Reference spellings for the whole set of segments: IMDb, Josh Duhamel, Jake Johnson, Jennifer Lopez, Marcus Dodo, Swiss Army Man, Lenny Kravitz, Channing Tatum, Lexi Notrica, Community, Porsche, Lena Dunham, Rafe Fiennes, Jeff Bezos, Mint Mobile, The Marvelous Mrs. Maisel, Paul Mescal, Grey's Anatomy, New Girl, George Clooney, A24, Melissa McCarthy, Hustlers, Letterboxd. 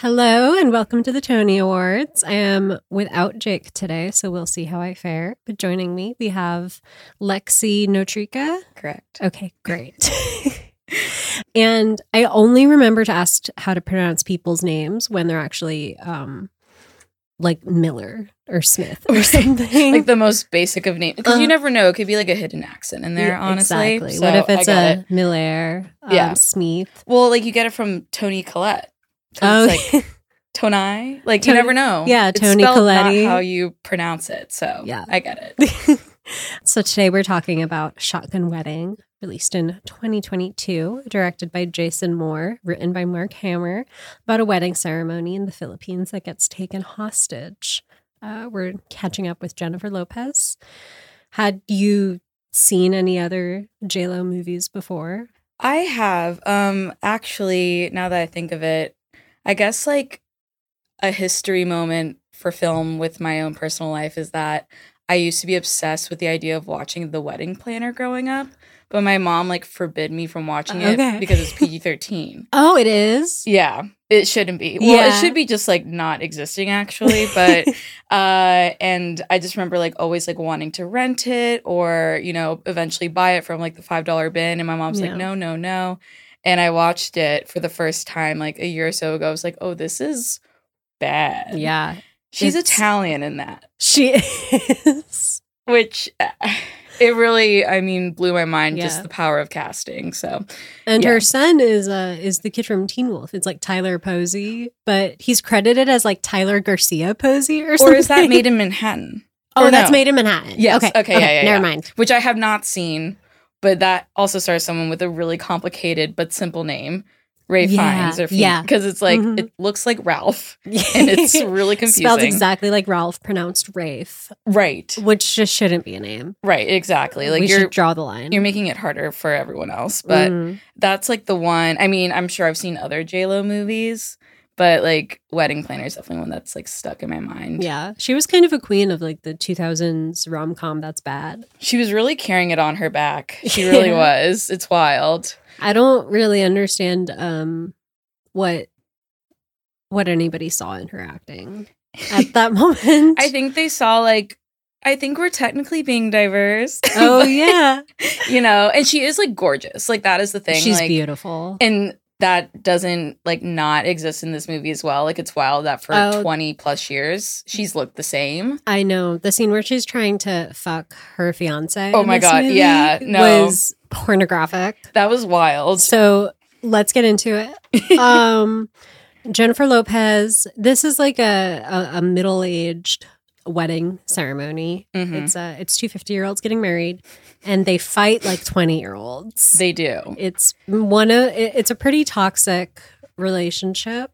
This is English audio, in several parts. Hello and welcome to the Tony Awards. I am without Jake today, so we'll see how I fare. But joining me, we have Lexi Notrica. Correct. Okay, great. And I only remember to ask how to pronounce people's names when they're actually like Miller or Smith or something. Like the most basic of names. Because you never know. It could be like a hidden accent in there, honestly. Exactly. So what if it's a Miller, Smith? Well, like you get it from Toni Collette. So it's like Toni. Like Toni, you never know. Yeah, it's Toni Collette. Not how you pronounce it. So yeah. I get it. So today we're talking about Shotgun Wedding, released in 2022, directed by Jason Moore, written by Mark Hammer, about a wedding ceremony in the Philippines that gets taken hostage. We're catching up with Jennifer Lopez. Had you seen any other JLo movies before? I have. Actually, now that I think of it, I guess like a history moment for film with my own personal life is that I used to be obsessed with the idea of watching The Wedding Planner growing up, but my mom like forbid me from watching it because it's PG-13. Oh, it is? Yeah, it shouldn't be. Well, yeah. It should be just like not existing actually, but and I just remember like always like wanting to rent it or, you know, eventually buy it from like the $5 bin, and my mom's like, no. And I watched it for the first time like a year or so ago. I was like, oh, this is bad. Yeah. She's Italian in that. She is. Which it really, I mean, blew my mind, just the power of casting. So, and her son is the kid from Teen Wolf. It's like Tyler Posey, but he's credited as like Tyler Garcia Posey or something. Or is that Made in Manhattan? Oh, that's Made in Manhattan. Yes. Okay, never mind. Which I have not seen. But that also stars someone with a really complicated but simple name, Rafe Fiennes. Because it's like, it looks like Ralph, and it's really confusing. Spelled exactly like Ralph, pronounced Rafe. Right. Which just shouldn't be a name. Right, exactly. Like you should draw the line. You're making it harder for everyone else. But that's like the one. I mean, I'm sure I've seen other JLo movies, but like Wedding Planner is definitely one that's like stuck in my mind. Yeah. She was kind of a queen of like the 2000s rom-com that's bad. She was really carrying it on her back. She really was. It's wild. I don't really understand what anybody saw in her acting at that moment. I think they saw like, I think we're technically being diverse. Oh, but, yeah. You know, and she is like gorgeous. Like that is the thing. She's like, beautiful. And that doesn't like not exist in this movie as well. Like it's wild that for 20 plus years she's looked the same. I know. The scene where she's trying to fuck her fiance. Oh my God. Yeah. No. Was pornographic. That was wild. So let's get into it. Jennifer Lopez. This is like a middle-aged wedding ceremony. It's 2 50-year-olds getting married, and they fight like 20-year-olds. They do. It's a pretty toxic relationship,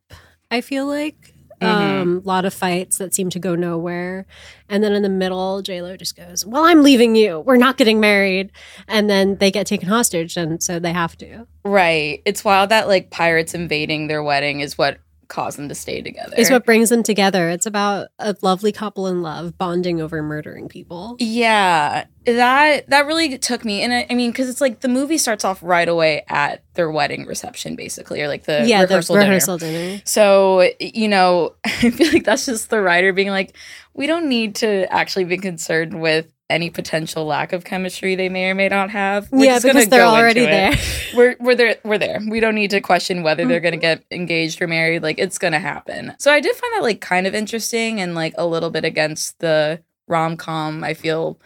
I feel like. Lot of fights that seem to go nowhere, and then in the middle JLo just goes, well, I'm leaving you, we're not getting married, and then they get taken hostage, and so they have to. Right. It's wild that like pirates invading their wedding is what cause them to stay together. It's what brings them together. It's about a lovely couple in love bonding over murdering people. Yeah, that really took me. And I mean, because it's like the movie starts off right away at their wedding reception, basically, or like the rehearsal dinner. So, you know, I feel like that's just the writer being like, we don't need to actually be concerned with any potential lack of chemistry they may or may not have. We're just because they're already there. We're there. We don't need to question whether they're going to get engaged or married. Like, it's going to happen. So I did find that, like, kind of interesting and, like, a little bit against the rom-com, I feel,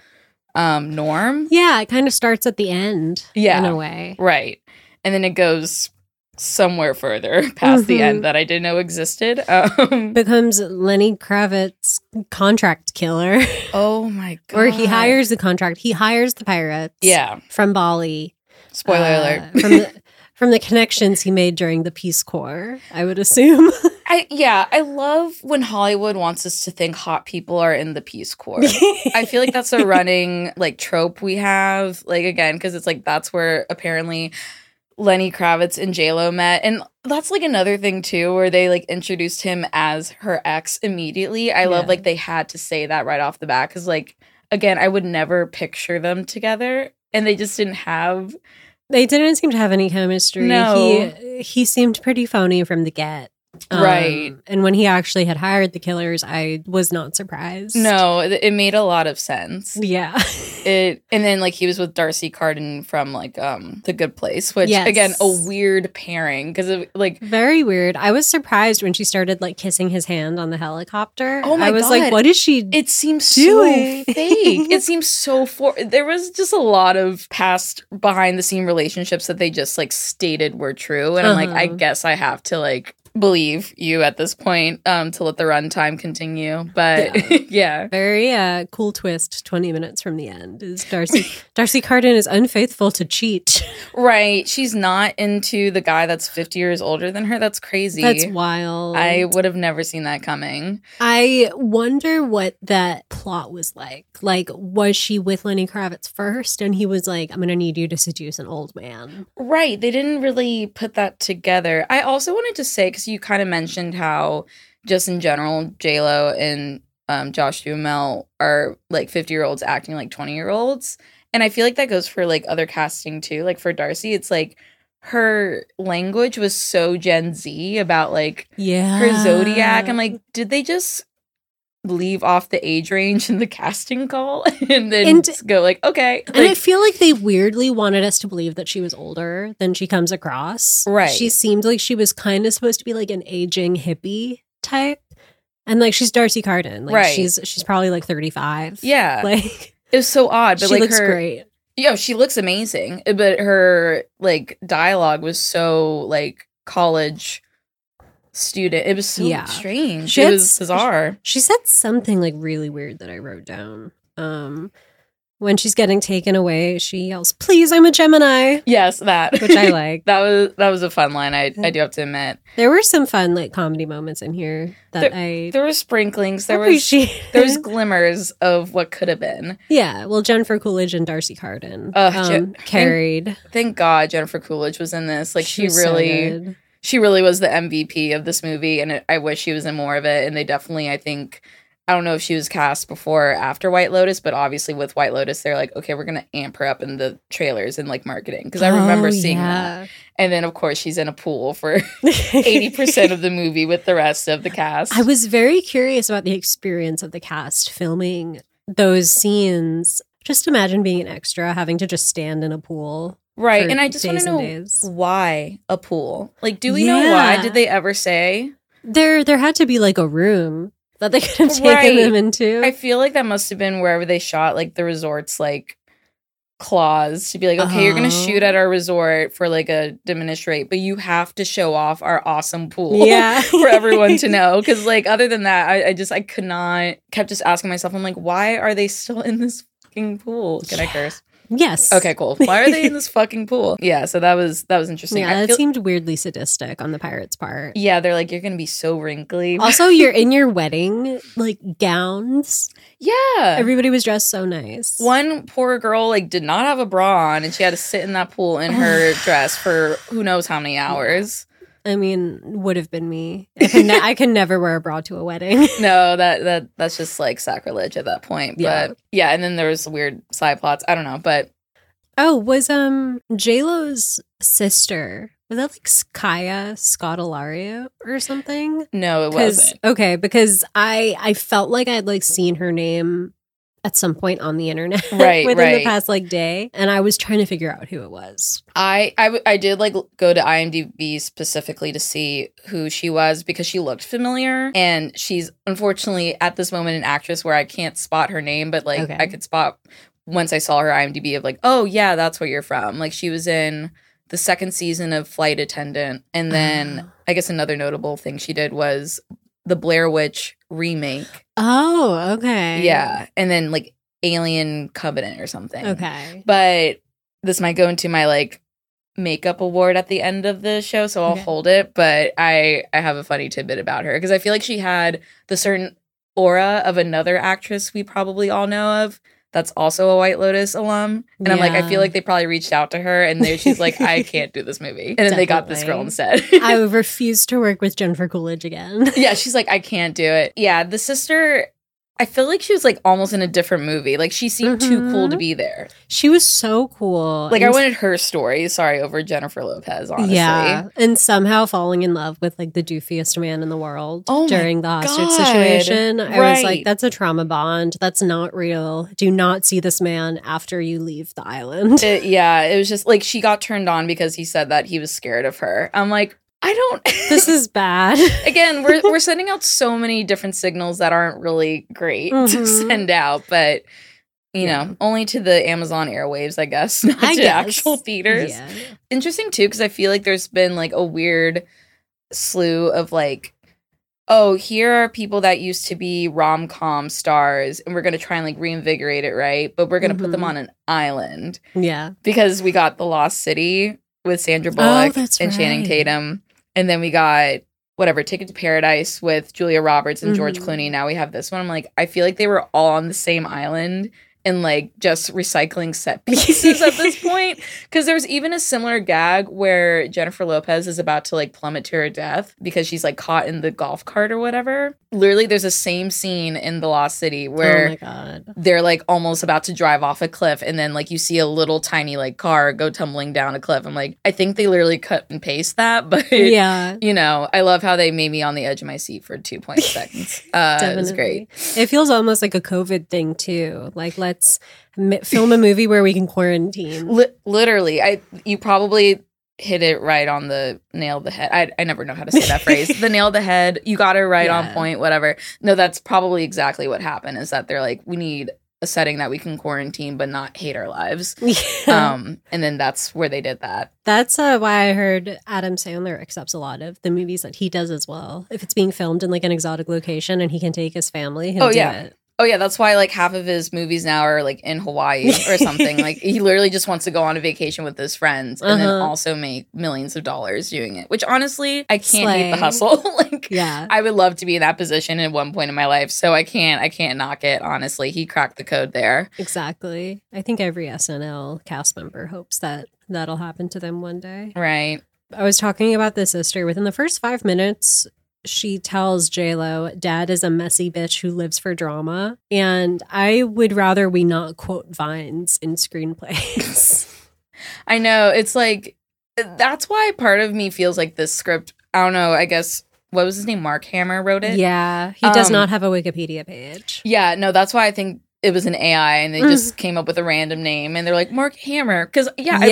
norm. Yeah, it kind of starts at the end in a way. Right. And then it goes somewhere further past the end that I didn't know existed. Becomes Lenny Kravitz contract killer. Oh my God. Or he hires the pirates from Bali. Spoiler alert. from the connections he made during the Peace Corps, I would assume. I love when Hollywood wants us to think hot people are in the Peace Corps. I feel like that's a running like trope we have, like, again, because it's like that's where apparently Lenny Kravitz and JLo met. And that's like another thing too, where they like introduced him as her ex immediately. I love like they had to say that right off the bat, because like, again, I would never picture them together, and they just didn't seem to have any chemistry. No. He seemed pretty phony from the get. Right. And when he actually had hired the killers, I was not surprised. No, it made a lot of sense. Yeah. And then, like, he was with Darcy Carden from, like, The Good Place, which, yes, again, a weird pairing because, like... Very weird. I was surprised when she started, like, kissing his hand on the helicopter. Oh, my God. I was like, what is she doing? It seems so fake. It seems so... There was just a lot of past behind-the-scene relationships that they just, like, stated were true. And I'm like, I guess I have to, like... believe you at this point to let the runtime continue, but yeah, very cool twist 20 minutes from the end is Darcy Carden is unfaithful to cheat. Right, she's not into the guy that's 50 years older than her. That's crazy. That's wild. I would have never seen that coming. I wonder what that plot was like. Like, was she with Lenny Kravitz first and he was like, I'm gonna need you to seduce an old man? Right, they didn't really put that together. I also wanted to say, because you kind of mentioned how, just in general, J-Lo and Josh Duhamel are like 50-year-olds acting like 20-year-olds. And I feel like that goes for like other casting too. Like for Darcy, it's like her language was so Gen Z about like her zodiac. I'm like, did they just leave off the age range in the casting call and then just go like, okay. Like, and I feel like they weirdly wanted us to believe that she was older than she comes across. Right. She seemed like she was kind of supposed to be like an aging hippie type. And like, she's Darcy Carden. Like, right. She's probably like 35. Yeah. Like, it was so odd. But she, like, looks great. Yeah, you know, she looks amazing. But her like dialogue was so like college student. It was so strange. It was bizarre. She said something like really weird that I wrote down. When she's getting taken away, she yells, "Please, I'm a Gemini." Yes, that. Which I like. that was a fun line, I do have to admit. There were some fun like comedy moments in here that there were sprinklings. There was glimmers of what could have been. Yeah. Well, Jennifer Coolidge and Darcy Carden carried. Thank God Jennifer Coolidge was in this. Like, she really so good. She really was the MVP of this movie, and I wish she was in more of it. And they definitely, I think, I don't know if she was cast before or after White Lotus, but obviously with White Lotus, they're like, okay, we're going to amp her up in the trailers and like marketing. Because I remember seeing that. And then, of course, she's in a pool for 80% of the movie with the rest of the cast. I was very curious about the experience of the cast filming those scenes. Just imagine being an extra, having to just stand in a pool. Right, and I just want to know why a pool? Like, do we know why? Did they ever say? There had to be, like, a room that they could have taken them into. I feel like that must have been wherever they shot, like, the resort's, like, clause to be like, okay, you're going to shoot at our resort for, like, a diminished rate, but you have to show off our awesome pool for everyone to know. Because, like, other than that, I could not, kept just asking myself, I'm like, why are they still in this fucking pool? Can I curse? Yes. Okay, cool. Why are they in this fucking pool? Yeah, so that was interesting. Yeah, it seemed weirdly sadistic on the pirates' part. Yeah, they're like, you're going to be so wrinkly. Also, you're in your wedding, like, gowns. Yeah. Everybody was dressed so nice. One poor girl, like, did not have a bra on, and she had to sit in that pool in her dress for who knows how many hours. I mean, would have been me. I can never wear a bra to a wedding. No, that's just like sacrilege at that point. Yeah. But yeah, and then there was weird side plots. I don't know, but was J-Lo's sister, was that like Kaya Scottalario or something? No, it wasn't. Okay, because I felt like I'd like seen her name at some point on the internet within the past like day, and I was trying to figure out who it was. I did like go to IMDb specifically to see who she was because she looked familiar, and she's unfortunately at this moment an actress where I can't spot her name, but like I could spot once I saw her IMDb of like, oh yeah, that's where you're from. Like, she was in the second season of Flight Attendant, and then I guess another notable thing she did was the Blair Witch remake. Oh, okay. Yeah. And then like Alien Covenant or something. Okay. But this might go into my like makeup award at the end of the show, so I'll hold it. But I have a funny tidbit about her because I feel like she had the certain aura of another actress we probably all know of that's also a White Lotus alum. And I'm like, I feel like they probably reached out to her and she's like, I can't do this movie. And then they got this girl instead. I refuse to work with Jennifer Coolidge again. Yeah, she's like, I can't do it. Yeah, the sister I feel like she was like almost in a different movie. Like she seemed too cool to be there. She was so cool. Like I wanted her story, over Jennifer Lopez, honestly. Yeah. And somehow falling in love with like the doofiest man in the world during the hostage situation. Right. I was like, that's a trauma bond. That's not real. Do not see this man after you leave the island. It was just like she got turned on because he said that he was scared of her. I'm like, I don't... This is bad. Again, we're sending out so many different signals that aren't really great to send out, but, you know, only to the Amazon airwaves, I guess, not to actual theaters. Yeah. Interesting, too, because I feel like there's been, like, a weird slew of, like, here are people that used to be rom-com stars, and we're going to try and, like, reinvigorate it, right? But we're going to put them on an island. Yeah. Because we got The Lost City with Sandra Bullock and Channing Tatum. And then we got, Ticket to Paradise with Julia Roberts and George Clooney. Now we have this one. I'm like, I feel like they were all on the same island and, like, just recycling set pieces at this point. Because there was even a similar gag where Jennifer Lopez is about to, like, plummet to her death because she's, like, caught in the golf cart or whatever. Literally, there's the same scene in The Lost City where they're, like, almost about to drive off a cliff. And then, like, you see a little tiny, like, car go tumbling down a cliff. I'm like, I think they literally cut and paste that. But, you know, I love how they made me on the edge of my seat for 2.0 seconds. It was great. It feels almost like a COVID thing, too. Like, let's film a movie where we can quarantine. Literally. You probably hit it right on the nail of the head. I never know how to say that phrase. The nail of the head. You got it right on point, whatever. No, that's probably exactly what happened, is that they're like, we need a setting that we can quarantine but not hate our lives. Yeah. And then that's where they did that. That's why I heard Adam Sandler accepts a lot of the movies that he does as well. If it's being filmed in like an exotic location and he can take his family, he'll do it. Oh, yeah, that's why, like, half of his movies now are, like, in Hawaii or something. Like, he literally just wants to go on a vacation with his friends and then also make millions of dollars doing it. Which, honestly, I can't hate the hustle. I would love to be in that position at one point in my life. So I can't knock it, honestly. He cracked the code there. Exactly. I think every SNL cast member hopes that that'll happen to them one day. Right. I was talking about this sister. Within the first 5 minutes... she tells J-Lo, "Dad is a messy bitch who lives for drama." And I would rather we not quote Vines in screenplays. I know. It's like, that's why part of me feels like this script, I don't know, I guess, what was his name? Mark Hammer wrote it? Yeah. He does not have a Wikipedia page. Yeah. No, that's why I think it was an AI and they just came up with a random name and they're like, Mark Hammer. Because, I've never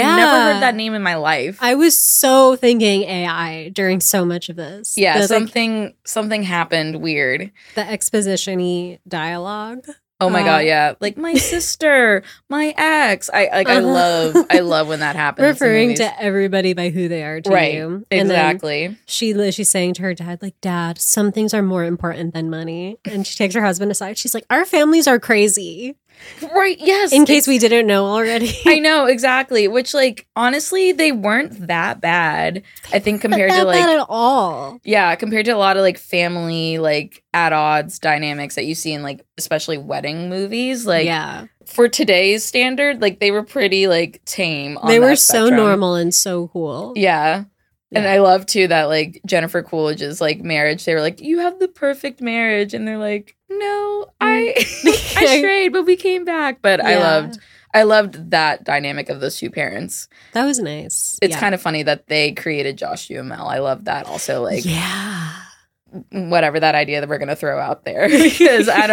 heard that name in my life. I was so thinking AI during so much of this. Yeah, something happened weird. The exposition-y dialogue. Oh my God, yeah. Like, my sister, my ex. I love when that happens. Referring to everybody by who they are to you. Exactly. She's saying to her dad, like, "Dad, some things are more important than money." And she takes her husband aside. She's like, "Our families are crazy." Right, yes. In case we didn't know already. I know, exactly. Which, like, honestly, they weren't that bad, I think, compared to, like... not bad at all. Yeah, compared to a lot of, like, family, like, at odds dynamics that you see in, like, especially wedding movies. Like, for today's standard, like, they were pretty, like, tame on that spectrum. They were so normal and so cool. Yeah. And I love, too, that, like, Jennifer Coolidge's, like, marriage, they were like, "You have the perfect marriage." And they're like, "No, I strayed, but we came back." But I loved that dynamic of those two parents. That was nice. It's kind of funny that they created Josh Duhamel. I love that also, like, whatever that idea that we're going to throw out there. Because I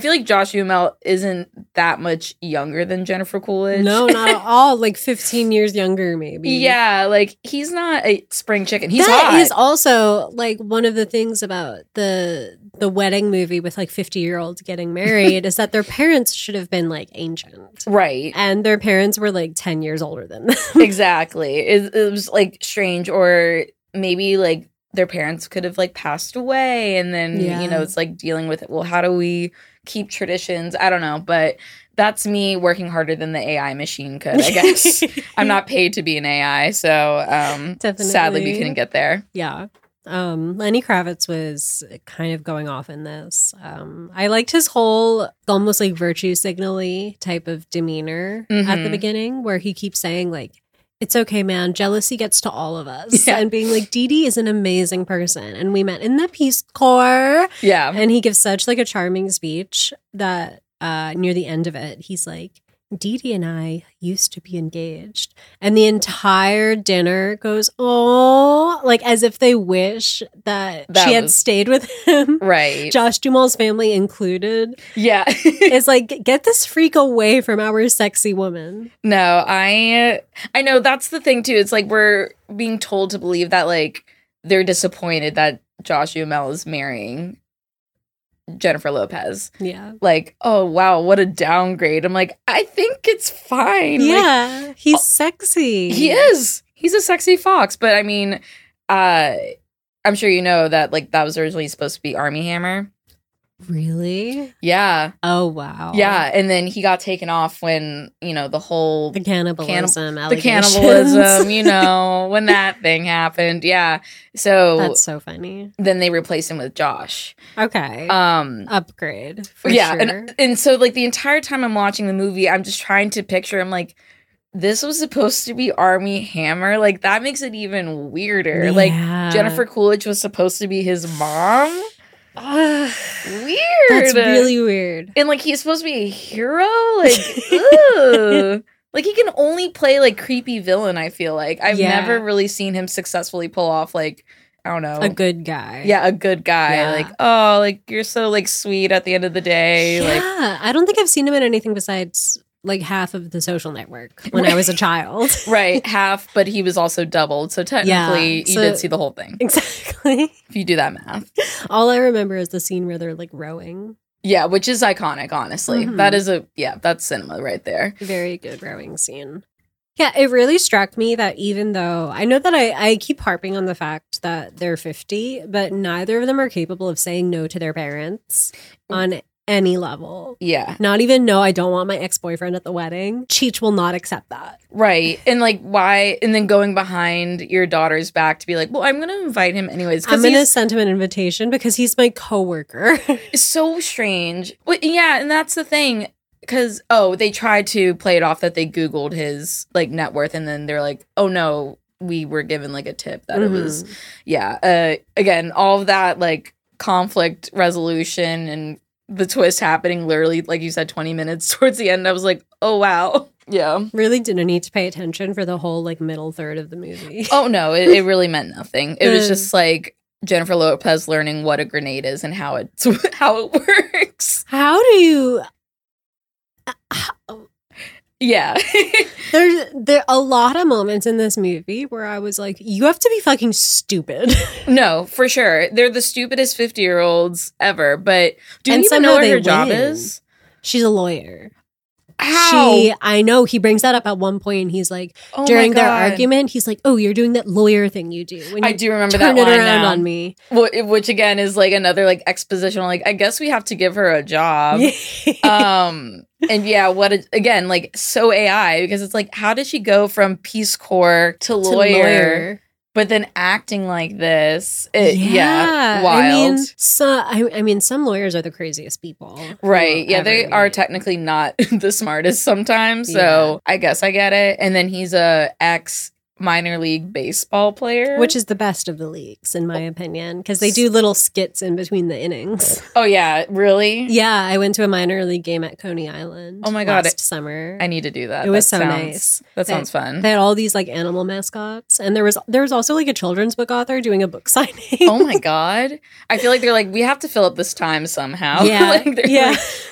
feel like Josh Duhamel isn't that much younger than Jennifer Coolidge. No, not at all. Like 15 years younger, maybe. Yeah, like he's not a spring chicken. He's hot. That is also like one of the things about the wedding movie with like 50-year-olds getting married is that their parents should have been like ancient. Right. And their parents were like 10 years older than them. Exactly. It was like strange, or maybe like their parents could have, like, passed away. And then, it's, like, dealing with it. Well, how do we keep traditions? I don't know. But that's me working harder than the AI machine could, I guess. I'm not paid to be an AI. So, sadly, we couldn't get there. Yeah. Lenny Kravitz was kind of going off in this. I liked his whole almost, like, virtue signally type of demeanor at the beginning where he keeps saying, like, It's okay, man. Jealousy gets to all of us. Yeah. And being like, Dee Dee is an amazing person. And we met in the Peace Corps. Yeah. And he gives such like a charming speech that near the end of it, he's like, Dee Dee and I used to be engaged. And the entire dinner goes, oh, like as if they wish that she had stayed with him. Right. Josh Duhamel's family included. Yeah. It's like, get this freak away from our sexy woman. No, I know that's the thing too. It's like we're being told to believe that like they're disappointed that Josh Duhamel is marrying Jennifer Lopez. Yeah. Like, oh, wow, what a downgrade. I'm like, I think it's fine. Yeah. Like, he's sexy. He is. He's a sexy fox. But I mean, I'm sure you know that, like, that was originally supposed to be Armie Hammer. Really? Yeah. Oh, wow. Yeah. And then he got taken off when, you know, the whole... The cannibalism allegations. The cannibalism, you know, when that thing happened. Yeah. So... That's so funny. Then they replaced him with Josh. Okay. Upgrade, for sure. And so, like, the entire time I'm watching the movie, I'm just trying to picture him, like, this was supposed to be Armie Hammer. Like, that makes it even weirder. Yeah. Like, Jennifer Coolidge was supposed to be his mom. Weird. That's really weird. And like he's supposed to be a hero. Like, ooh. Like he can only play like creepy villain, I feel like. I've never really seen him successfully pull off like, I don't know. A good guy. Yeah, a good guy. Yeah. Like, oh, like you're so like sweet at the end of the day. Yeah. Like, I don't think I've seen him in anything besides like half of The Social Network when I was a child. Right. Half, but he was also doubled. So technically you did see the whole thing. Exactly. If you do that math. All I remember is the scene where they're like rowing. Yeah, which is iconic, honestly. Mm-hmm. That is that's cinema right there. Very good rowing scene. Yeah, it really struck me that even though I know that I keep harping on the fact that they're 50, but neither of them are capable of saying no to their parents on any level. Yeah. Not even, no, I don't want my ex-boyfriend at the wedding. Cheech will not accept that. Right. And like, why? And then going behind your daughter's back to be like, well, I'm going to invite him anyways. I'm going to send him an invitation because he's my coworker. It's so strange. But yeah. And that's the thing. Because, they tried to play it off that they Googled his like net worth. And then they're like, oh no, we were given like a tip that it was. Yeah. Again, all of that like conflict resolution and the twist happening literally, like you said, 20 minutes towards the end. I was like, oh, wow. Yeah. Really didn't need to pay attention for the whole, like, middle third of the movie. Oh, no. It really meant nothing. It was just, like, Jennifer Lopez learning what a grenade is and how it works. How do you... Yeah. There are a lot of moments in this movie where I was like, you have to be fucking stupid. No, for sure. They're the stupidest 50-year-olds ever, but do you even know what her job is? She's a lawyer. How? I know he brings that up at one point and he's like, oh during their argument, he's like, oh, you're doing that lawyer thing you do. When you I do remember that line turn it around now. On me. Which again is like another like expositional, like, I guess we have to give her a job. And yeah, again, like so AI because it's like, how did she go from Peace Corps to lawyer? But then acting like this, wild. I mean, some lawyers are the craziest people. Right. Yeah, they are technically not the smartest sometimes. So I guess I get it. And then he's a ex-minor league baseball player. Which is the best of the leagues, in my opinion, because they do little skits in between the innings. Oh, yeah. Really? Yeah. I went to a minor league game at Coney Island last summer. I need to do that. It was so nice. That sounds fun. They had all these like animal mascots. And there was also like a children's book author doing a book signing. Oh, my God. I feel like they're like, we have to fill up this time somehow. Yeah. Like,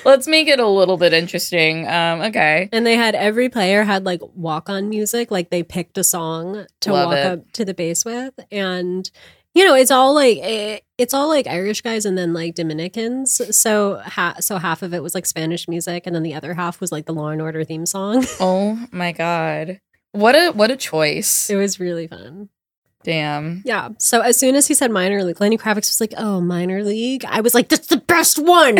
let's make it a little bit interesting. Okay. And they had every player had like walk-on music. Like they picked a song to walk up to the base with. And... You know, it's all like Irish guys and then like Dominicans. So so half of it was like Spanish music, and then the other half was like the Law and Order theme song. Oh my God, what a choice! It was really fun. Damn. Yeah. So as soon as he said minor league, Lenny Kravitz was like, "Oh, minor league." I was like, "That's the best one."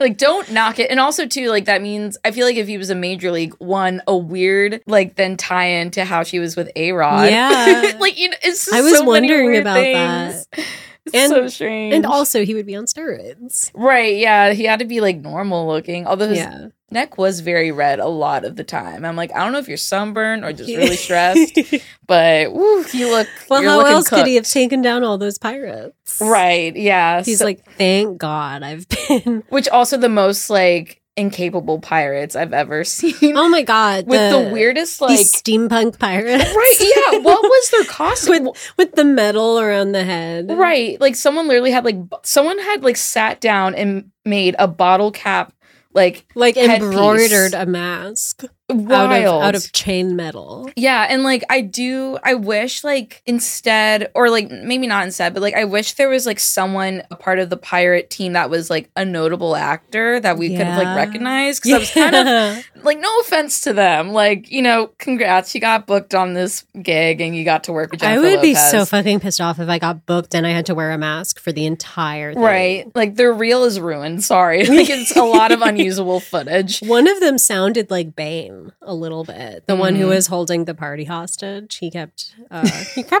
Like, don't knock it. And also, too, like that means I feel like if he was a major league, one a weird like then tie in to how she was with A-Rod. Yeah. Like, you know, it's just I was so wondering about things. That. It's so strange. And also, he would be on steroids. Right. Yeah. He had to be like normal looking. Although his neck was very red a lot of the time. I'm like, I don't know if you're sunburned or just really stressed, but woo, you look. Well, how else cooked. Could he have taken down all those pirates? Right. Yeah. He's like, thank God I've been. Which also the most like incapable pirates I've ever seen. Oh my God. With the weirdest like steampunk pirates. Right. Yeah. What was their costume? with the metal around the head. Right. Like someone literally had like sat down and made a bottle cap. Like embroidered a mask out of chain metal. Yeah. And like, I wish like instead, or like maybe not instead, but like, I wish there was like someone, a part of the pirate team that was like a notable actor that we could have like recognized. Cause I was kind of like, no offense to them. Like, you know, congrats. You got booked on this gig and you got to work with Jennifer Lopez. I would be so fucking pissed off if I got booked and I had to wear a mask for the entire thing. Right. Like their reel is ruined. Sorry. Like it's a lot of unusable footage. One of them sounded like Bane. A little bit. The one who was holding the party hostage, he kept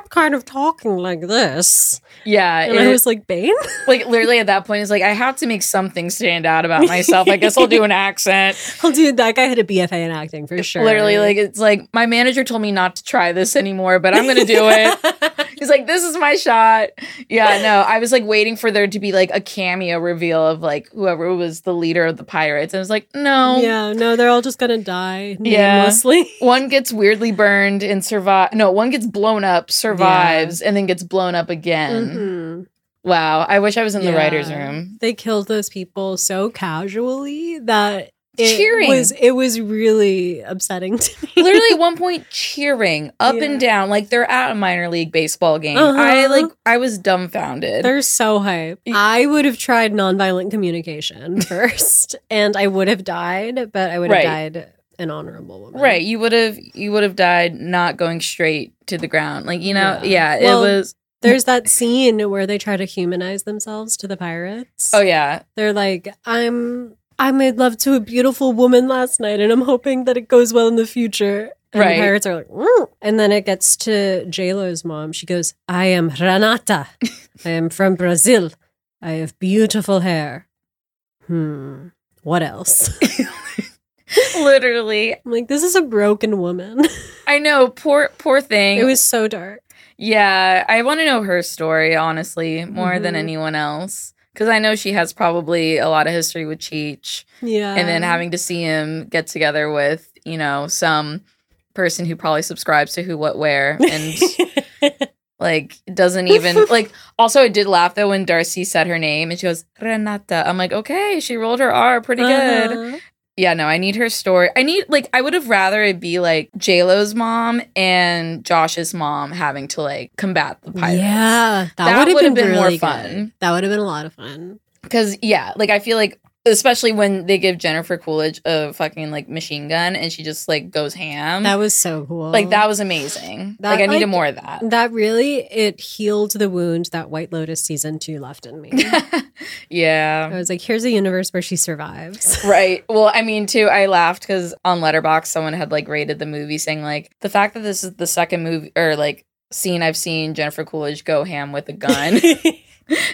kind of talking like this. Yeah. And I was like, Bane? Like, literally at that point, it's like, I have to make something stand out about myself. I guess I'll do an accent. That guy had a BFA in acting for sure. Literally, like, it's like, my manager told me not to try this anymore, but I'm going to do it. He's like, this is my shot. Yeah, no, I was like waiting for there to be like a cameo reveal of like whoever was the leader of the pirates. And I was like, no. Yeah, no, they're all just going to die. Yeah, mostly. One gets weirdly burned and survives. No, one gets blown up, survives, and then gets blown up again. Mm-hmm. Wow. I wish I was in the writer's room. They killed those people so casually that it was really upsetting to me. Literally at one point cheering up and down like they're at a minor league baseball game. Uh-huh. I was dumbfounded. They're so hype. I would have tried nonviolent communication first and I would have died, but I would have died an honorable woman. Right. You would have died not going straight to the ground. Like, you know, well, it was. There's that scene where they try to humanize themselves to the pirates. Oh, yeah. They're like, I made love to a beautiful woman last night and I'm hoping that it goes well in the future. And the pirates are like, woo. And then it gets to J-Lo's mom. She goes, I am Renata. I am from Brazil. I have beautiful hair. What else? Literally. I'm like, this is a broken woman. I know. Poor thing. It was so dark. Yeah. I want to know her story, honestly, more than anyone else. Because I know she has probably a lot of history with Cheech. Yeah. And then having to see him get together with, you know, some person who probably subscribes to Who, What, Where. And, like, doesn't even... Like, also, I did laugh, though, when Darcy said her name. And she goes, Renata. I'm like, okay, she rolled her R pretty good. Yeah, no, I need her story. I would have rather it be, like, J-Lo's mom and Josh's mom having to, like, combat the pirates. Yeah. That would have been really more fun. Good. That would have been a lot of fun. Because, yeah, like, I feel like, especially when they give Jennifer Coolidge a fucking, like, machine gun and she just, like, goes ham. That was so cool. Like, that was amazing. That, like, I needed more of that. That really, it healed the wound that White Lotus season 2 left in me. Yeah. I was like, here's a universe where she survives. Right. Well, I mean, too, I laughed because on Letterboxd, someone had, like, rated the movie saying, like, the fact that this is the second movie or, like, scene I've seen Jennifer Coolidge go ham with a gun.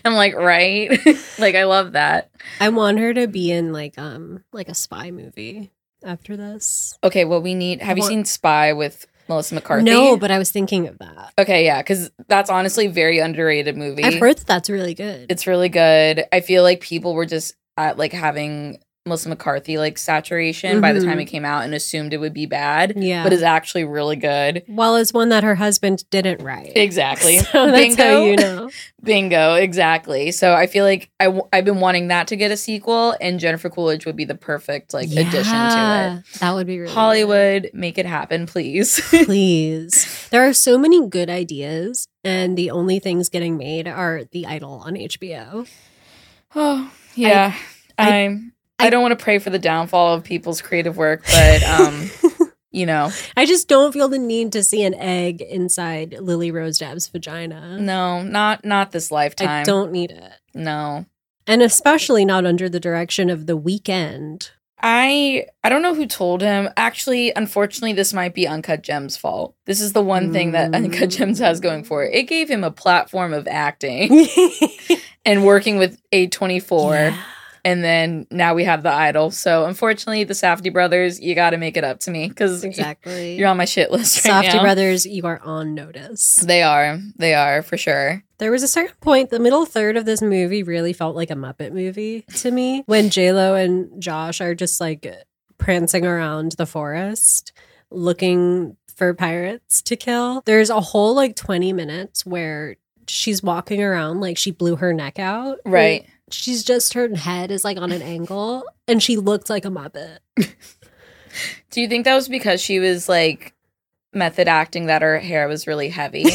I'm like, right? Like, I love that. I want her to be in, like a spy movie after this. Okay, well, we need... Have you seen Spy with... Melissa McCarthy? No, but I was thinking of that. Okay, yeah, because that's honestly a very underrated movie. I've heard that's really good. It's really good. I feel like people were just at like having Melissa McCarthy like saturation by the time it came out and assumed it would be bad. Yeah. But it's actually really good. Well, it's one that her husband didn't write. Exactly. So that's how you know. Bingo, exactly. So I feel like I've been wanting that to get a sequel and Jennifer Coolidge would be the perfect like addition to it. That would be really Hollywood, good. Make it happen, please. Please. There are so many good ideas and the only things getting made are The Idol on HBO. Oh, yeah. I don't want to pray for the downfall of people's creative work, but, you know. I just don't feel the need to see an egg inside Lily Rose Depp's vagina. No, not this lifetime. I don't need it. No. And especially not under the direction of The Weeknd. I don't know who told him. Actually, unfortunately, this might be Uncut Gems' fault. This is the one thing that Uncut Gems has going for it. It gave him a platform of acting and working with A24. Yeah. And then now we have The Idol. So unfortunately, the Safdie brothers, you got to make it up to me because you're on my shit list right now. Safdie brothers, you are on notice. They are. They are for sure. There was a certain point, the middle third of this movie really felt like a Muppet movie to me when J-Lo and Josh are just like prancing around the forest looking for pirates to kill. There's a whole like 20 minutes where she's walking around like she blew her neck out. Right. Like, she's just, her head is like on an angle and she looked like a Muppet. Do you think that was because she was like method acting that her hair was really heavy?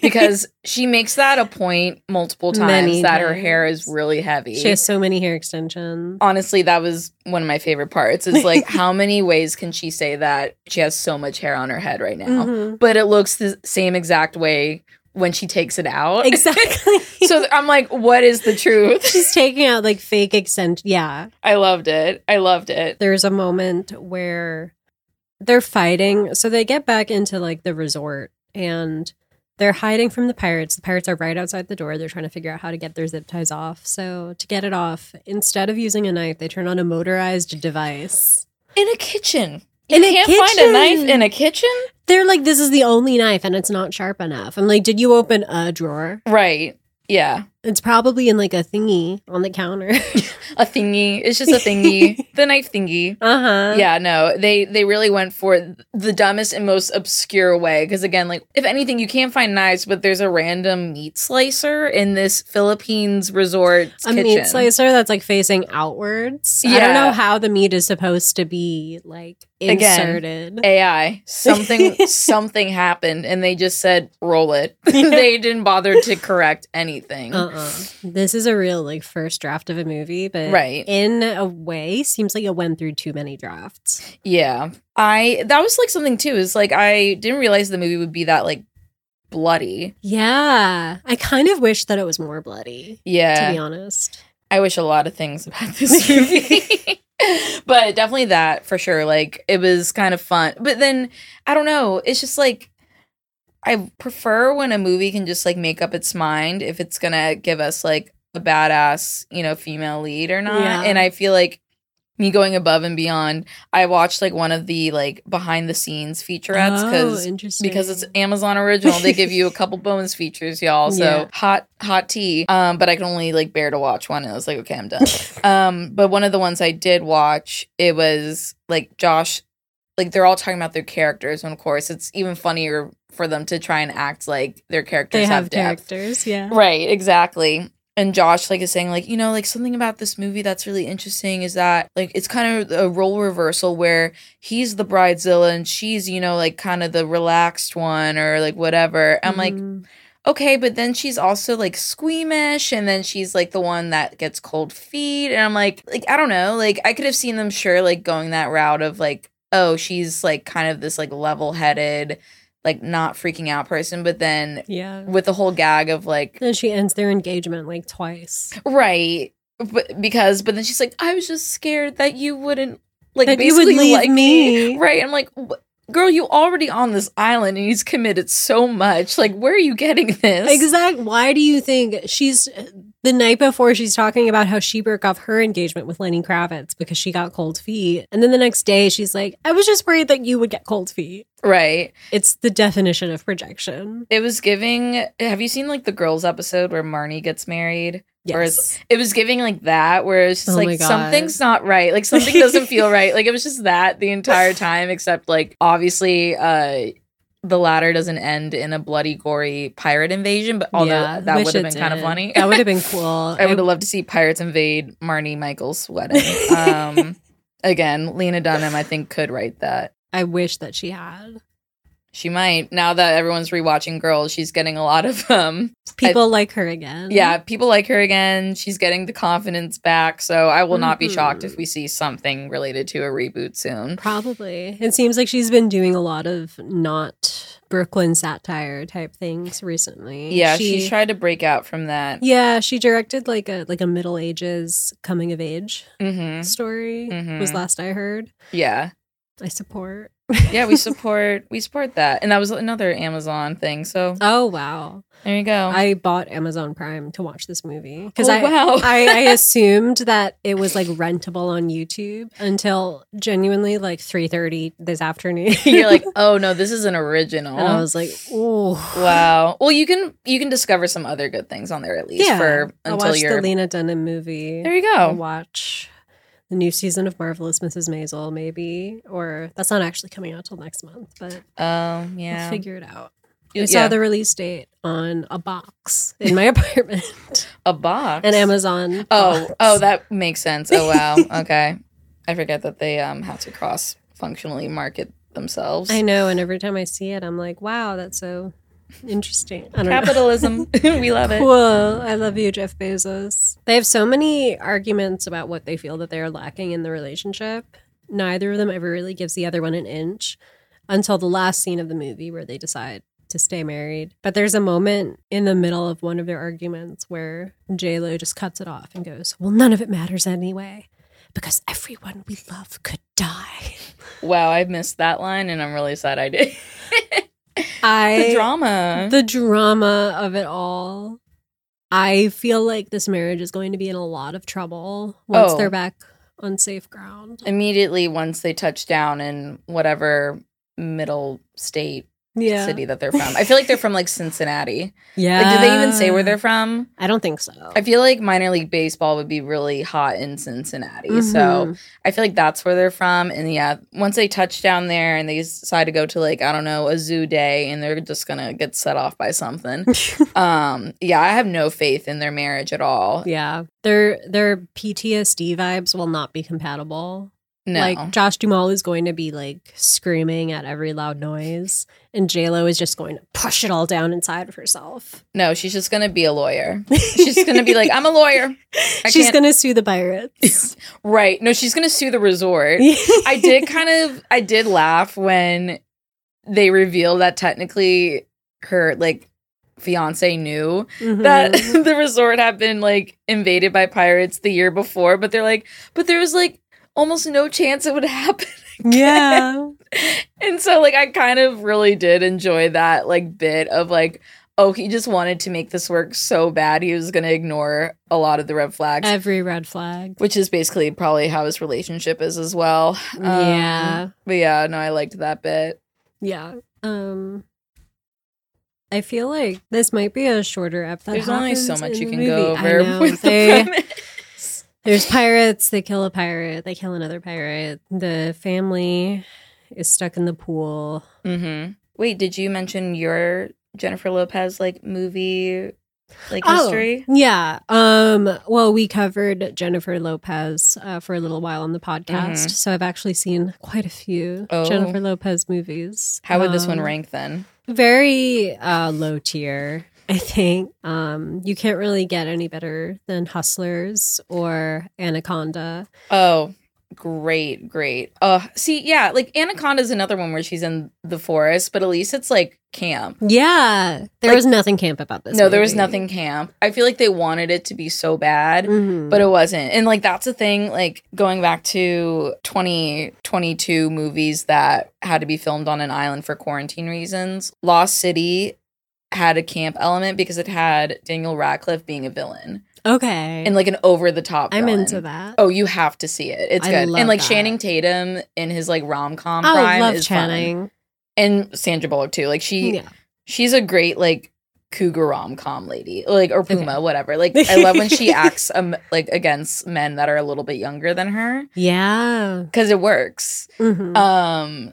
Because she makes that a point multiple times her hair is really heavy. She has so many hair extensions. Honestly, that was one of my favorite parts. It's like, how many ways can she say that she has so much hair on her head right now? Mm-hmm. But it looks the same exact way when she takes it out. Exactly. So I'm like, what is the truth? She's taking out like fake accent. Yeah. I loved it. I loved it. There's a moment where they're fighting. So they get back into like the resort and they're hiding from the pirates. The pirates are right outside the door. They're trying to figure out how to get their zip ties off. So to get it off, instead of using a knife, they turn on a motorized device. In a kitchen. You can't find a knife in a kitchen? They're like, this is the only knife and it's not sharp enough. I'm like, did you open a drawer? Right. Yeah. It's probably in like a thingy on the counter. A thingy. It's just a thingy. The knife thingy. Uh-huh. Yeah, no. They really went for the dumbest and most obscure way. Because again, like, if anything, you can't find knives, but there's a random meat slicer in this Philippines resort kitchen. A meat slicer that's like facing outwards. Yeah. I don't know how the meat is supposed to be like inserted. Again, AI. Something happened and they just said, roll it. They didn't bother to correct anything. This is a real like first draft of a movie, but right. In a way seems like it went through too many drafts. Yeah. That was like something too, is like I didn't realize the movie would be that like bloody. Yeah. I kind of wish that it was more bloody. Yeah. To be honest. I wish a lot of things about this movie. But definitely that for sure. Like it was kind of fun. But then I don't know. It's just like I prefer when a movie can just, like, make up its mind if it's going to give us, like, a badass, you know, female lead or not. Yeah. And I feel like me going above and beyond, I watched, like, one of the, like, behind-the-scenes featurettes because it's Amazon Original. They give you a couple bonus features, y'all. So yeah. Hot tea. But I can only, like, bear to watch one. And I was like, okay, I'm done. But one of the ones I did watch, it was, like, Josh. Like, they're all talking about their characters. And, of course, it's even funnier for them to try and act like their characters have depth. Characters, yeah. Right, exactly. And Josh, like, is saying, like, you know, like, something about this movie that's really interesting is that, like, it's kind of a role reversal where he's the bridezilla and she's, you know, like, kind of the relaxed one or, like, whatever. I'm like, okay, but then she's also, like, squeamish, and then she's, like, the one that gets cold feet. And I'm like, I don't know. Like, I could have seen them, sure, like, going that route of, like, oh, she's, like, kind of this, like, level-headed, like, not freaking out person. But then with the whole gag of, like... Then she ends their engagement, like, twice. Right. But then she's like, I was just scared that you wouldn't, like, that basically you would leave like me. Right. I'm like, girl, you already on this island and he's committed so much. Like, where are you getting this? Exactly. Why do you think she's... The night before, she's talking about how she broke off her engagement with Lenny Kravitz because she got cold feet. And then the next day, she's like, I was just worried that you would get cold feet. Right. It's the definition of projection. It was giving... Have you seen, like, the Girls episode where Marnie gets married? Yes. It was giving, like, that, where it's just, like, something's not right. Like, something doesn't feel right. Like, it was just that the entire time, except, like, obviously... the latter doesn't end in a bloody, gory pirate invasion, but although that would have been kind of funny. That would have been cool. I would have loved to see pirates invade Marnie Michael's wedding. Again, Lena Dunham, I think, could write that. I wish that she had. She might. Now that everyone's rewatching Girls, she's getting a lot of people like her again. Yeah, people like her again. She's getting the confidence back. So I will not be shocked if we see something related to a reboot soon. Probably. It seems like she's been doing a lot of not Brooklyn satire type things recently. Yeah, she tried to break out from that. Yeah, she directed like a Middle Ages coming of age story was last I heard. Yeah. I support. Yeah, we support that. And that was another Amazon thing. So oh wow. There you go. I bought Amazon Prime to watch this movie because I assumed that it was like rentable on YouTube until genuinely like 3:30 this afternoon. You're like, oh no, this is an original. And I was like, oh wow. Well, you can discover some other good things on there at least. Yeah, I watched the Lena Dunham movie. There you go. I'll watch the new season of Marvelous Mrs. Maisel, maybe, or that's not actually coming out till next month. But yeah, we'll figure it out. I saw the release date on a box in my apartment. A box? An Amazon box. Oh, that makes sense. Oh, wow. Okay. I forget that they have to cross-functionally market themselves. I know, and every time I see it, I'm like, wow, that's so interesting. Capitalism. We love it. Cool. I love you, Jeff Bezos. They have so many arguments about what they feel that they are lacking in the relationship. Neither of them ever really gives the other one an inch until the last scene of the movie where they decide to stay married. But there's a moment in the middle of one of their arguments where J-Lo just cuts it off and goes, well, none of it matters anyway, because everyone we love could die. Wow, I missed that line, and I'm really sad I did. The drama of it all. I feel like this marriage is going to be in a lot of trouble once they're back on safe ground. Immediately once they touch down in whatever middle state city that they're from. I feel like they're from like Cincinnati. Yeah. Like, do they even say where they're from? I don't think so. I feel like minor league baseball would be really hot in Cincinnati. Mm-hmm. So I feel like that's where they're from. And yeah, once they touch down there and they decide to go to like, I don't know, a zoo day, and they're just going to get set off by something. Yeah, I have no faith in their marriage at all. Yeah. Their PTSD vibes will not be compatible. No. Like, Josh Duhamel is going to be, like, screaming at every loud noise, and J-Lo is just going to push it all down inside of herself. No, she's just going to be a lawyer. She's going to be like, I'm a lawyer. She's going to sue the pirates. Right. No, she's going to sue the resort. I did laugh when they revealed that technically her, like, fiance knew that the resort had been, like, invaded by pirates the year before, but they're like, but there was, like, almost no chance it would happen again. Yeah. And so, like, I kind of really did enjoy that, like, bit of, like, oh, he just wanted to make this work so bad he was going to ignore a lot of the red flags. Every red flag. Which is basically probably how his relationship is as well. Yeah. But, yeah, no, I liked that bit. Yeah. I feel like this might be a shorter episode. There's only so much you can go over. I know, with the premise. There's pirates, they kill a pirate, they kill another pirate. The family is stuck in the pool. Mm-hmm. Wait, did you mention your Jennifer Lopez, like, movie, like, history? Yeah. Well, we covered Jennifer Lopez for a little while on the podcast, so I've actually seen quite a few Jennifer Lopez movies. How would this one rank then? Very low tier. I think you can't really get any better than Hustlers or Anaconda. Oh, great, great. See, yeah, like Anaconda is another one where she's in the forest, but at least it's like camp. Yeah. There was nothing camp about this. No, movie. There was nothing camp. I feel like they wanted it to be so bad, but it wasn't. And like that's the thing, like going back to 2022 movies that had to be filmed on an island for quarantine reasons. Lost City had a camp element because it had Daniel Radcliffe being a villain. Okay. And like an over-the-top villain. I'm into that. Oh, you have to see it. It's good. And like that. Channing Tatum in his like rom-com prime is Channing. Fun. And Sandra Bullock too. Like she's a great like cougar rom-com lady. Like or Puma, whatever. Like I love when she acts like against men that are a little bit younger than her. Yeah. Because it works. Mm-hmm.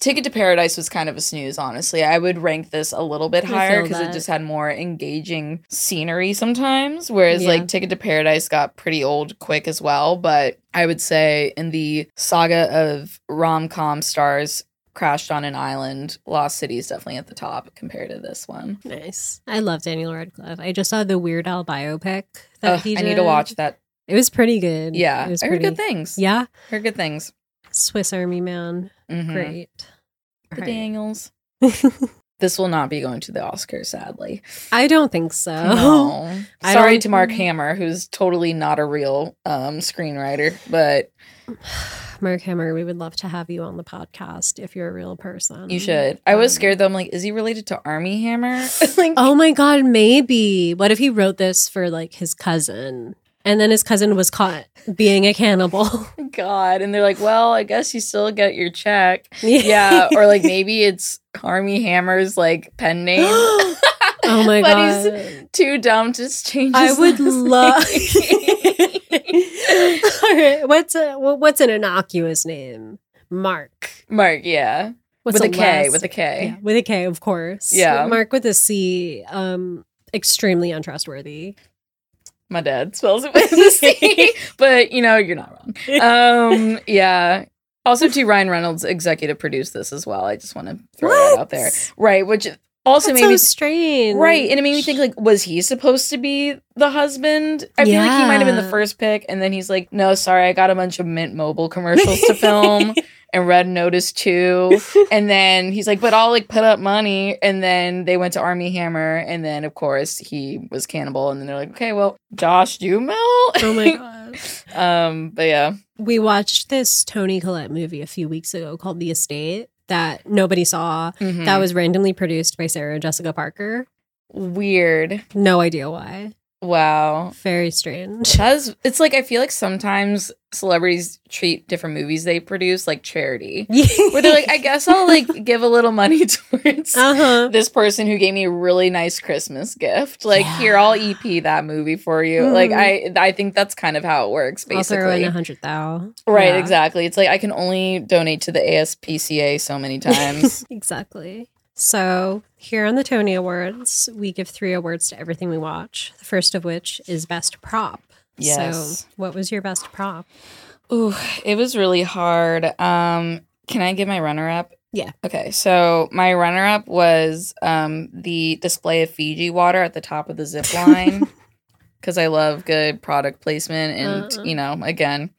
Ticket to Paradise was kind of a snooze, honestly. I would rank this a little bit higher because it just had more engaging scenery sometimes, whereas like Ticket to Paradise got pretty old quick as well. But I would say in the saga of rom-com stars crashed on an island, Lost City is definitely at the top compared to this one. Nice. I love Daniel Radcliffe. I just saw the Weird Al biopic that he did. I need to watch that. It was pretty good. Yeah. I heard good things. Yeah? Heard good things. Swiss Army Man. Mm-hmm. Great. The Daniels. This will not be going to the Oscars, sadly. I don't think so. No. Sorry to Mark Hammer, who's totally not a real screenwriter, but... Mark Hammer, we would love to have you on the podcast if you're a real person. You should. I was scared, though. I'm like, is he related to Armie Hammer? Like, oh, my God, maybe. What if he wrote this for, like, his cousin? And then his cousin was caught being a cannibal. God. And they're like, well, I guess you still get your check. Yeah. Or like maybe it's Armie Hammer's like pen name. Oh my God. But he's too dumb to change his last name. All right. What's an innocuous name? Mark. Mark, yeah. With a K. Yeah, with a K, of course. Yeah. Mark with a C. Extremely untrustworthy. My dad spells it with a C, but, you know, you're not wrong. Yeah. Also, too, Ryan Reynolds executive produced this as well. I just want to throw that out there. Right, which also made me... That's so strange. Right, and it made me think, like, was he supposed to be the husband? I feel like he might have been the first pick, and then he's like, no, sorry, I got a bunch of Mint Mobile commercials to film, and Red Notice 2, and then he's like, but I'll, like, put up money, and then they went to Armie Hammer, and then, of course, he was cannibal, and then they're like, okay, well, Josh Duhamel? Oh, my God. But, yeah. We watched this Toni Collette movie a few weeks ago called The Estate that nobody saw, that was randomly produced by Sarah Jessica Parker. Weird. No idea why. Wow. Very strange. Because it's like, I feel like sometimes celebrities treat different movies they produce like charity. Where they're like, I guess I'll like give a little money towards this person who gave me a really nice Christmas gift. Like, here, I'll EP that movie for you. Like, I think that's kind of how it works, basically. I'll throw in 100,000. Right, exactly. It's like, I can only donate to the ASPCA so many times. Exactly. So here on the Tony Awards, we give 3 awards to everything we watch, the first of which is Best Prop. Yes. So what was your best prop? Ooh, it was really hard. Can I give my runner-up? Yeah. Okay, so my runner-up was the display of Fiji water at the top of the zip line, because I love good product placement and, you know, again...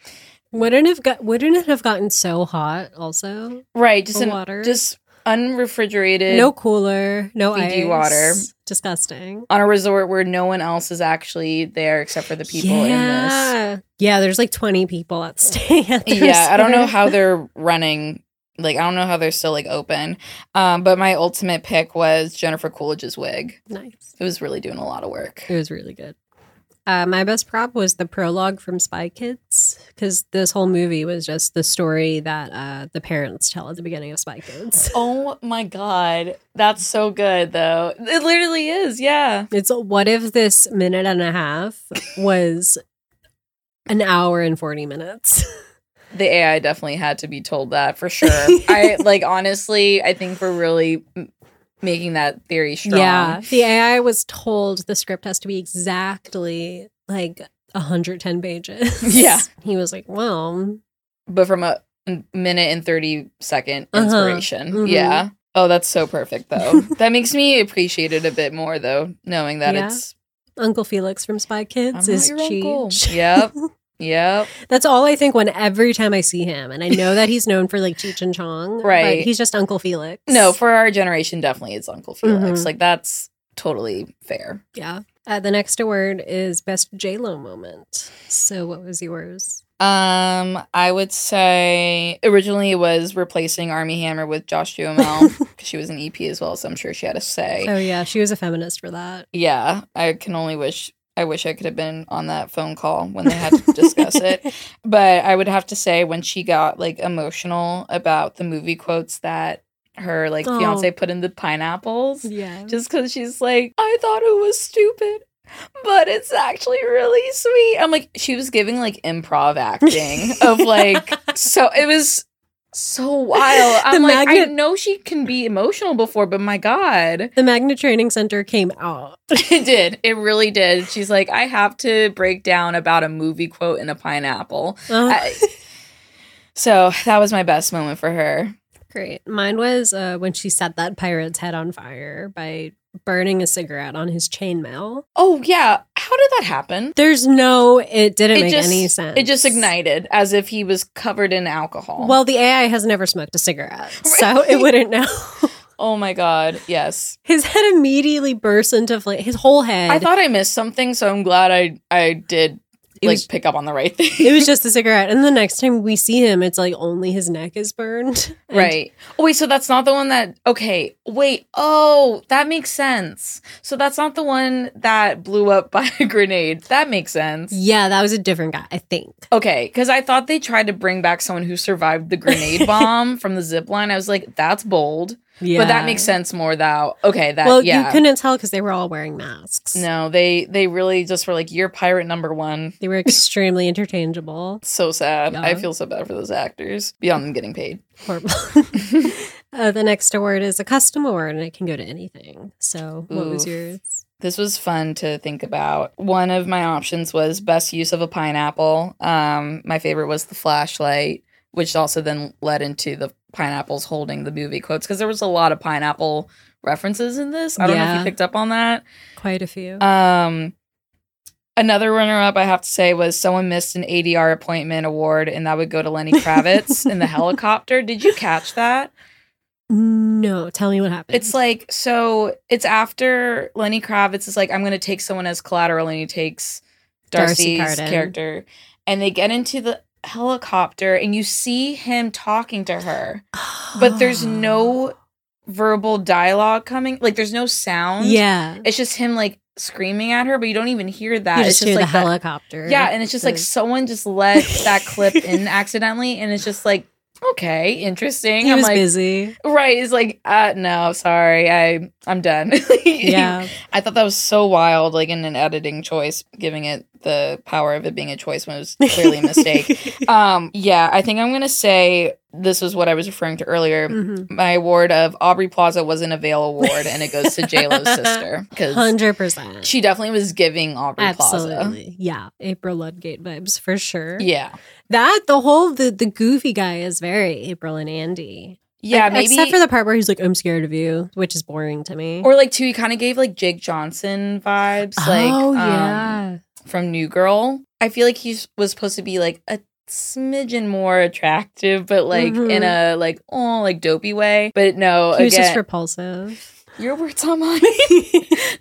Wouldn't it have gotten so hot also? Right, just water? Just... unrefrigerated, no cooler, no Fiji ice water. Disgusting. On a resort where no one else is actually there except for the people in this. Yeah, there's like 20 people at staying at the resort. I don't know how they're running. Like, I don't know how they're still like open. But my ultimate pick was Jennifer Coolidge's wig. Nice. It was really doing a lot of work. It was really good. My best prop was the prologue from Spy Kids, because this whole movie was just the story that the parents tell at the beginning of Spy Kids. Oh, my God. That's so good, though. It literally is. Yeah. It's what if this minute and a half was an hour and 40 minutes? The AI definitely had to be told that for sure. Honestly, I think we're really... making that theory strong. Yeah, the AI was told the script has to be exactly like 110 pages. Yeah. He was like, well. But from a minute and 30-second inspiration. Yeah. Oh, that's so perfect, though. That makes me appreciate it a bit more, though, knowing that it's. Uncle Felix from Spy Kids is Cheech. Yep. That's all I think every time I see him. And I know that he's known for like Cheech and Chong. Right. But he's just Uncle Felix. No, for our generation, definitely it's Uncle Felix. Like, that's totally fair. Yeah. The next award is Best J-Lo Moment. So what was yours? I would say originally it was replacing Armie Hammer with Josh Duhamel because she was an EP as well. So I'm sure she had a say. Oh, yeah. She was a feminist for that. Yeah. I wish I could have been on that phone call when they had to discuss it. But I would have to say when she got like emotional about the movie quotes that her like fiance put in the pineapples. Yeah. Just because she's like, I thought it was stupid, but it's actually really sweet. I'm like, she was giving like improv acting of like, so it was so wild. I'm like, I know she can be emotional before, but my God. The Magnet Training Center came out. It did. It really did. She's like, I have to break down about a movie quote in a pineapple. So that was my best moment for her. Great. Mine was when she set that pirate's head on fire by burning a cigarette on his chainmail. Oh, yeah. How did that happen? It didn't make any sense. It just ignited as if he was covered in alcohol. Well, the AI has never smoked a cigarette, so it wouldn't know. Oh my God, yes. His head immediately bursts into flame. His whole head. I thought I missed something, so I'm glad I did pick up on the right thing. It was just a cigarette. And the next time we see him, it's like only his neck is burned. Right. Oh, wait, so that's not the one that... Okay, wait. Oh, that makes sense. So that's not the one that blew up by a grenade. That makes sense. Yeah, that was a different guy, I think. Okay, because I thought they tried to bring back someone who survived the grenade bomb from the zip line. I was like, that's bold. Yeah. But that makes sense more, though. Okay, that, well, yeah. Well, you couldn't tell because they were all wearing masks. No, they really just were like, you're pirate number one. They were extremely interchangeable. So sad. Yeah. I feel so bad for those actors. Beyond them getting paid. Horrible. The next award is a custom award, and it can go to anything. So what was yours? This was fun to think about. One of my options was best use of a pineapple. My favorite was the flashlight, which also then led into the pineapples holding the movie quotes, because there was a lot of pineapple references in this. I don't know if you picked up on that. Quite a few. Another runner-up I have to say was someone missed an ADR appointment award, and that would go to Lenny Kravitz in the helicopter. Did you catch that? No, tell me what happened. It's like, so it's after Lenny Kravitz is like, I'm going to take someone as collateral, and he takes Darcy's character, and they get into the helicopter and you see him talking to her, but there's no verbal dialogue coming, like there's no sound. Yeah, it's just him like screaming at her, but you don't even hear that. It's just hear like the helicopter. Yeah, and it's just like someone just let that clip in accidentally, and it's just like, okay, interesting. He was like, busy, right? It's like, no, sorry, I'm done. Yeah, I thought that was so wild, like in an editing choice, giving it the power of it being a choice when it was clearly a mistake. Yeah, I think I'm gonna say this was what I was referring to earlier. Mm-hmm. My award of Aubrey Plaza wasn't a Veil award, and it goes to J-Lo's sister. 100%. She definitely was giving Aubrey Plaza. Yeah, April Ludgate vibes for sure. Yeah. That, the whole, the goofy guy is very April and Andy. Yeah, like, maybe. Except for the part where he's like, I'm scared of you, which is boring to me. Or like, too, he kind of gave like Jake Johnson vibes. Like, oh, yeah. From New Girl. I feel like he was supposed to be like a smidgen more attractive, but like in a like, oh, like dopey way. But no, he was just repulsive. Your words on mine.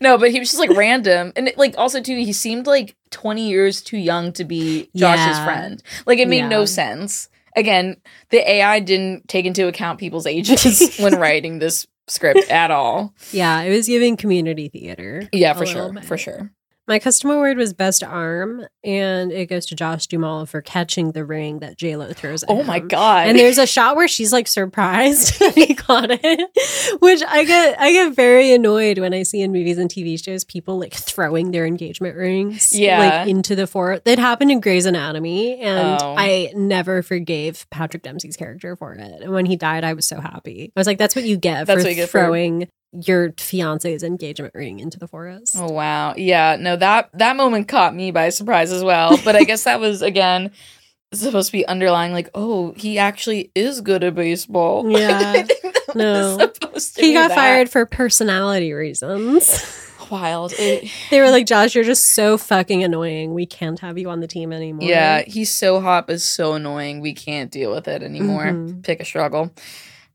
No, but he was just like random, and it, like also too, he seemed like 20 years too young to be Josh's friend. Like it made no sense. Again, the AI didn't take into account people's ages when writing this script at all. Yeah, it was giving community theater. Yeah, for sure, for sure. My custom award was Best Arm, and it goes to Josh Duhamel for catching the ring that J-Lo throws at him. Oh, my God. And there's a shot where she's, like, surprised that he caught it, which I get very annoyed when I see in movies and TV shows people, like, throwing their engagement rings like into the fort. It happened in Grey's Anatomy, and I never forgave Patrick Dempsey's character for it. And when he died, I was so happy. I was like, that's what you get for throwing your fiance's engagement ring into the forest. Oh, wow. Yeah, no, that moment caught me by surprise as well. But I guess that was, again, supposed to be underlying, like, oh, he actually is good at baseball. Yeah. I think that was supposed to be that. He got fired for personality reasons. Wild. They were like, Josh, you're just so fucking annoying. We can't have you on the team anymore. Yeah, he's so hot but so annoying. We can't deal with it anymore. Mm-hmm. Pick a struggle.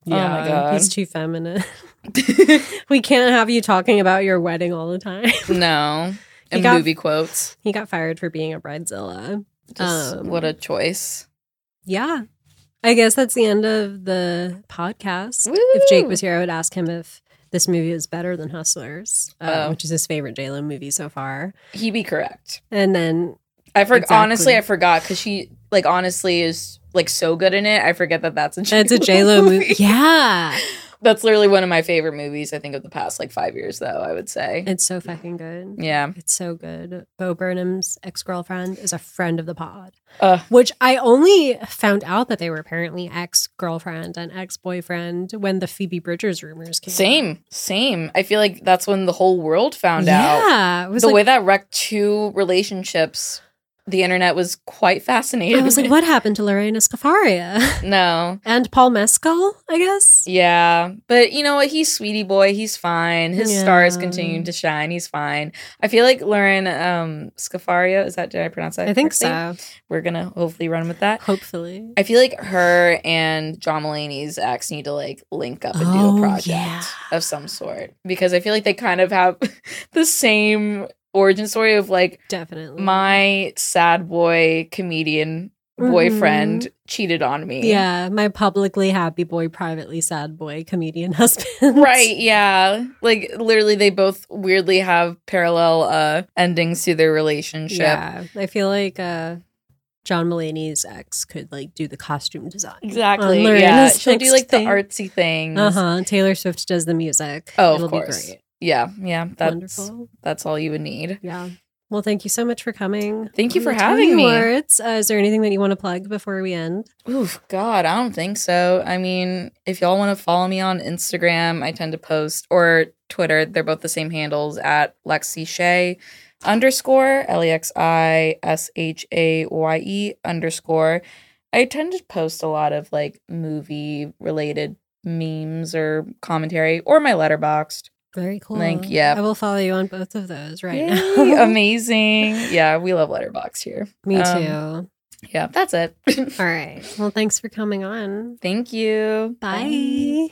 Yeah, oh my God. He's too feminine. We can't have you talking about your wedding all the time. No. And movie quotes. He got fired for being a bridezilla. Just, what a choice. Yeah. I guess that's the end of the podcast. Woo! If Jake was here, I would ask him if this movie is better than Hustlers, which is his favorite J-Lo movie so far. He'd be correct. And then... Honestly, I forgot because she, like, honestly is, like, so good in it. I forget that that's a J-Lo movie. That's a J-Lo movie. Yeah. That's literally one of my favorite movies, I think, of the past, like, 5 years, though, I would say. It's so fucking good. Yeah. It's so good. Bo Burnham's ex-girlfriend is a friend of the pod, which I only found out that they were apparently ex-girlfriend and ex-boyfriend when the Phoebe Bridgers rumors came out. Same. I feel like that's when the whole world found out. Yeah. The way that wrecked two relationships the internet was quite fascinated. I was like, what happened to Lorena Scafaria? No. And Paul Mescal, I guess? Yeah. But you know what? He's sweetie boy. He's fine. His stars continue to shine. He's fine. I feel like Lauren Scafaria, is that, did I pronounce that correctly? I think so. We're going to hopefully run with that. Hopefully. I feel like her and John Mulaney's ex need to like link up and do a project of some sort. Because I feel like they kind of have the same origin story of like, definitely my sad boy comedian boyfriend cheated on me. Yeah, my publicly happy boy, privately sad boy comedian husband. Right, yeah. Like literally they both weirdly have parallel endings to their relationship. Yeah, I feel like John Mulaney's ex could like do the costume design. Exactly, yeah. She'll do like the artsy things. Uh-huh, Taylor Swift does the music. Oh, it'll of course. Be great. Yeah, yeah. That's wonderful. That's all you would need. Yeah. Well, thank you so much for coming. Thank you for having me. Is there anything that you want to plug before we end? Oof, God, I don't think so. I mean, if y'all want to follow me on Instagram, I tend to post, or Twitter, they're both the same handles, at LexiShaye_LEXISHAYE_. I tend to post a lot of like movie related memes or commentary, or my Letterboxd. Very cool. Like, yeah. I will follow you on both of those right now. Amazing. Yeah, we love Letterboxd here. Me too. Yeah, that's it. All right. Well, thanks for coming on. Thank you. Bye. Bye.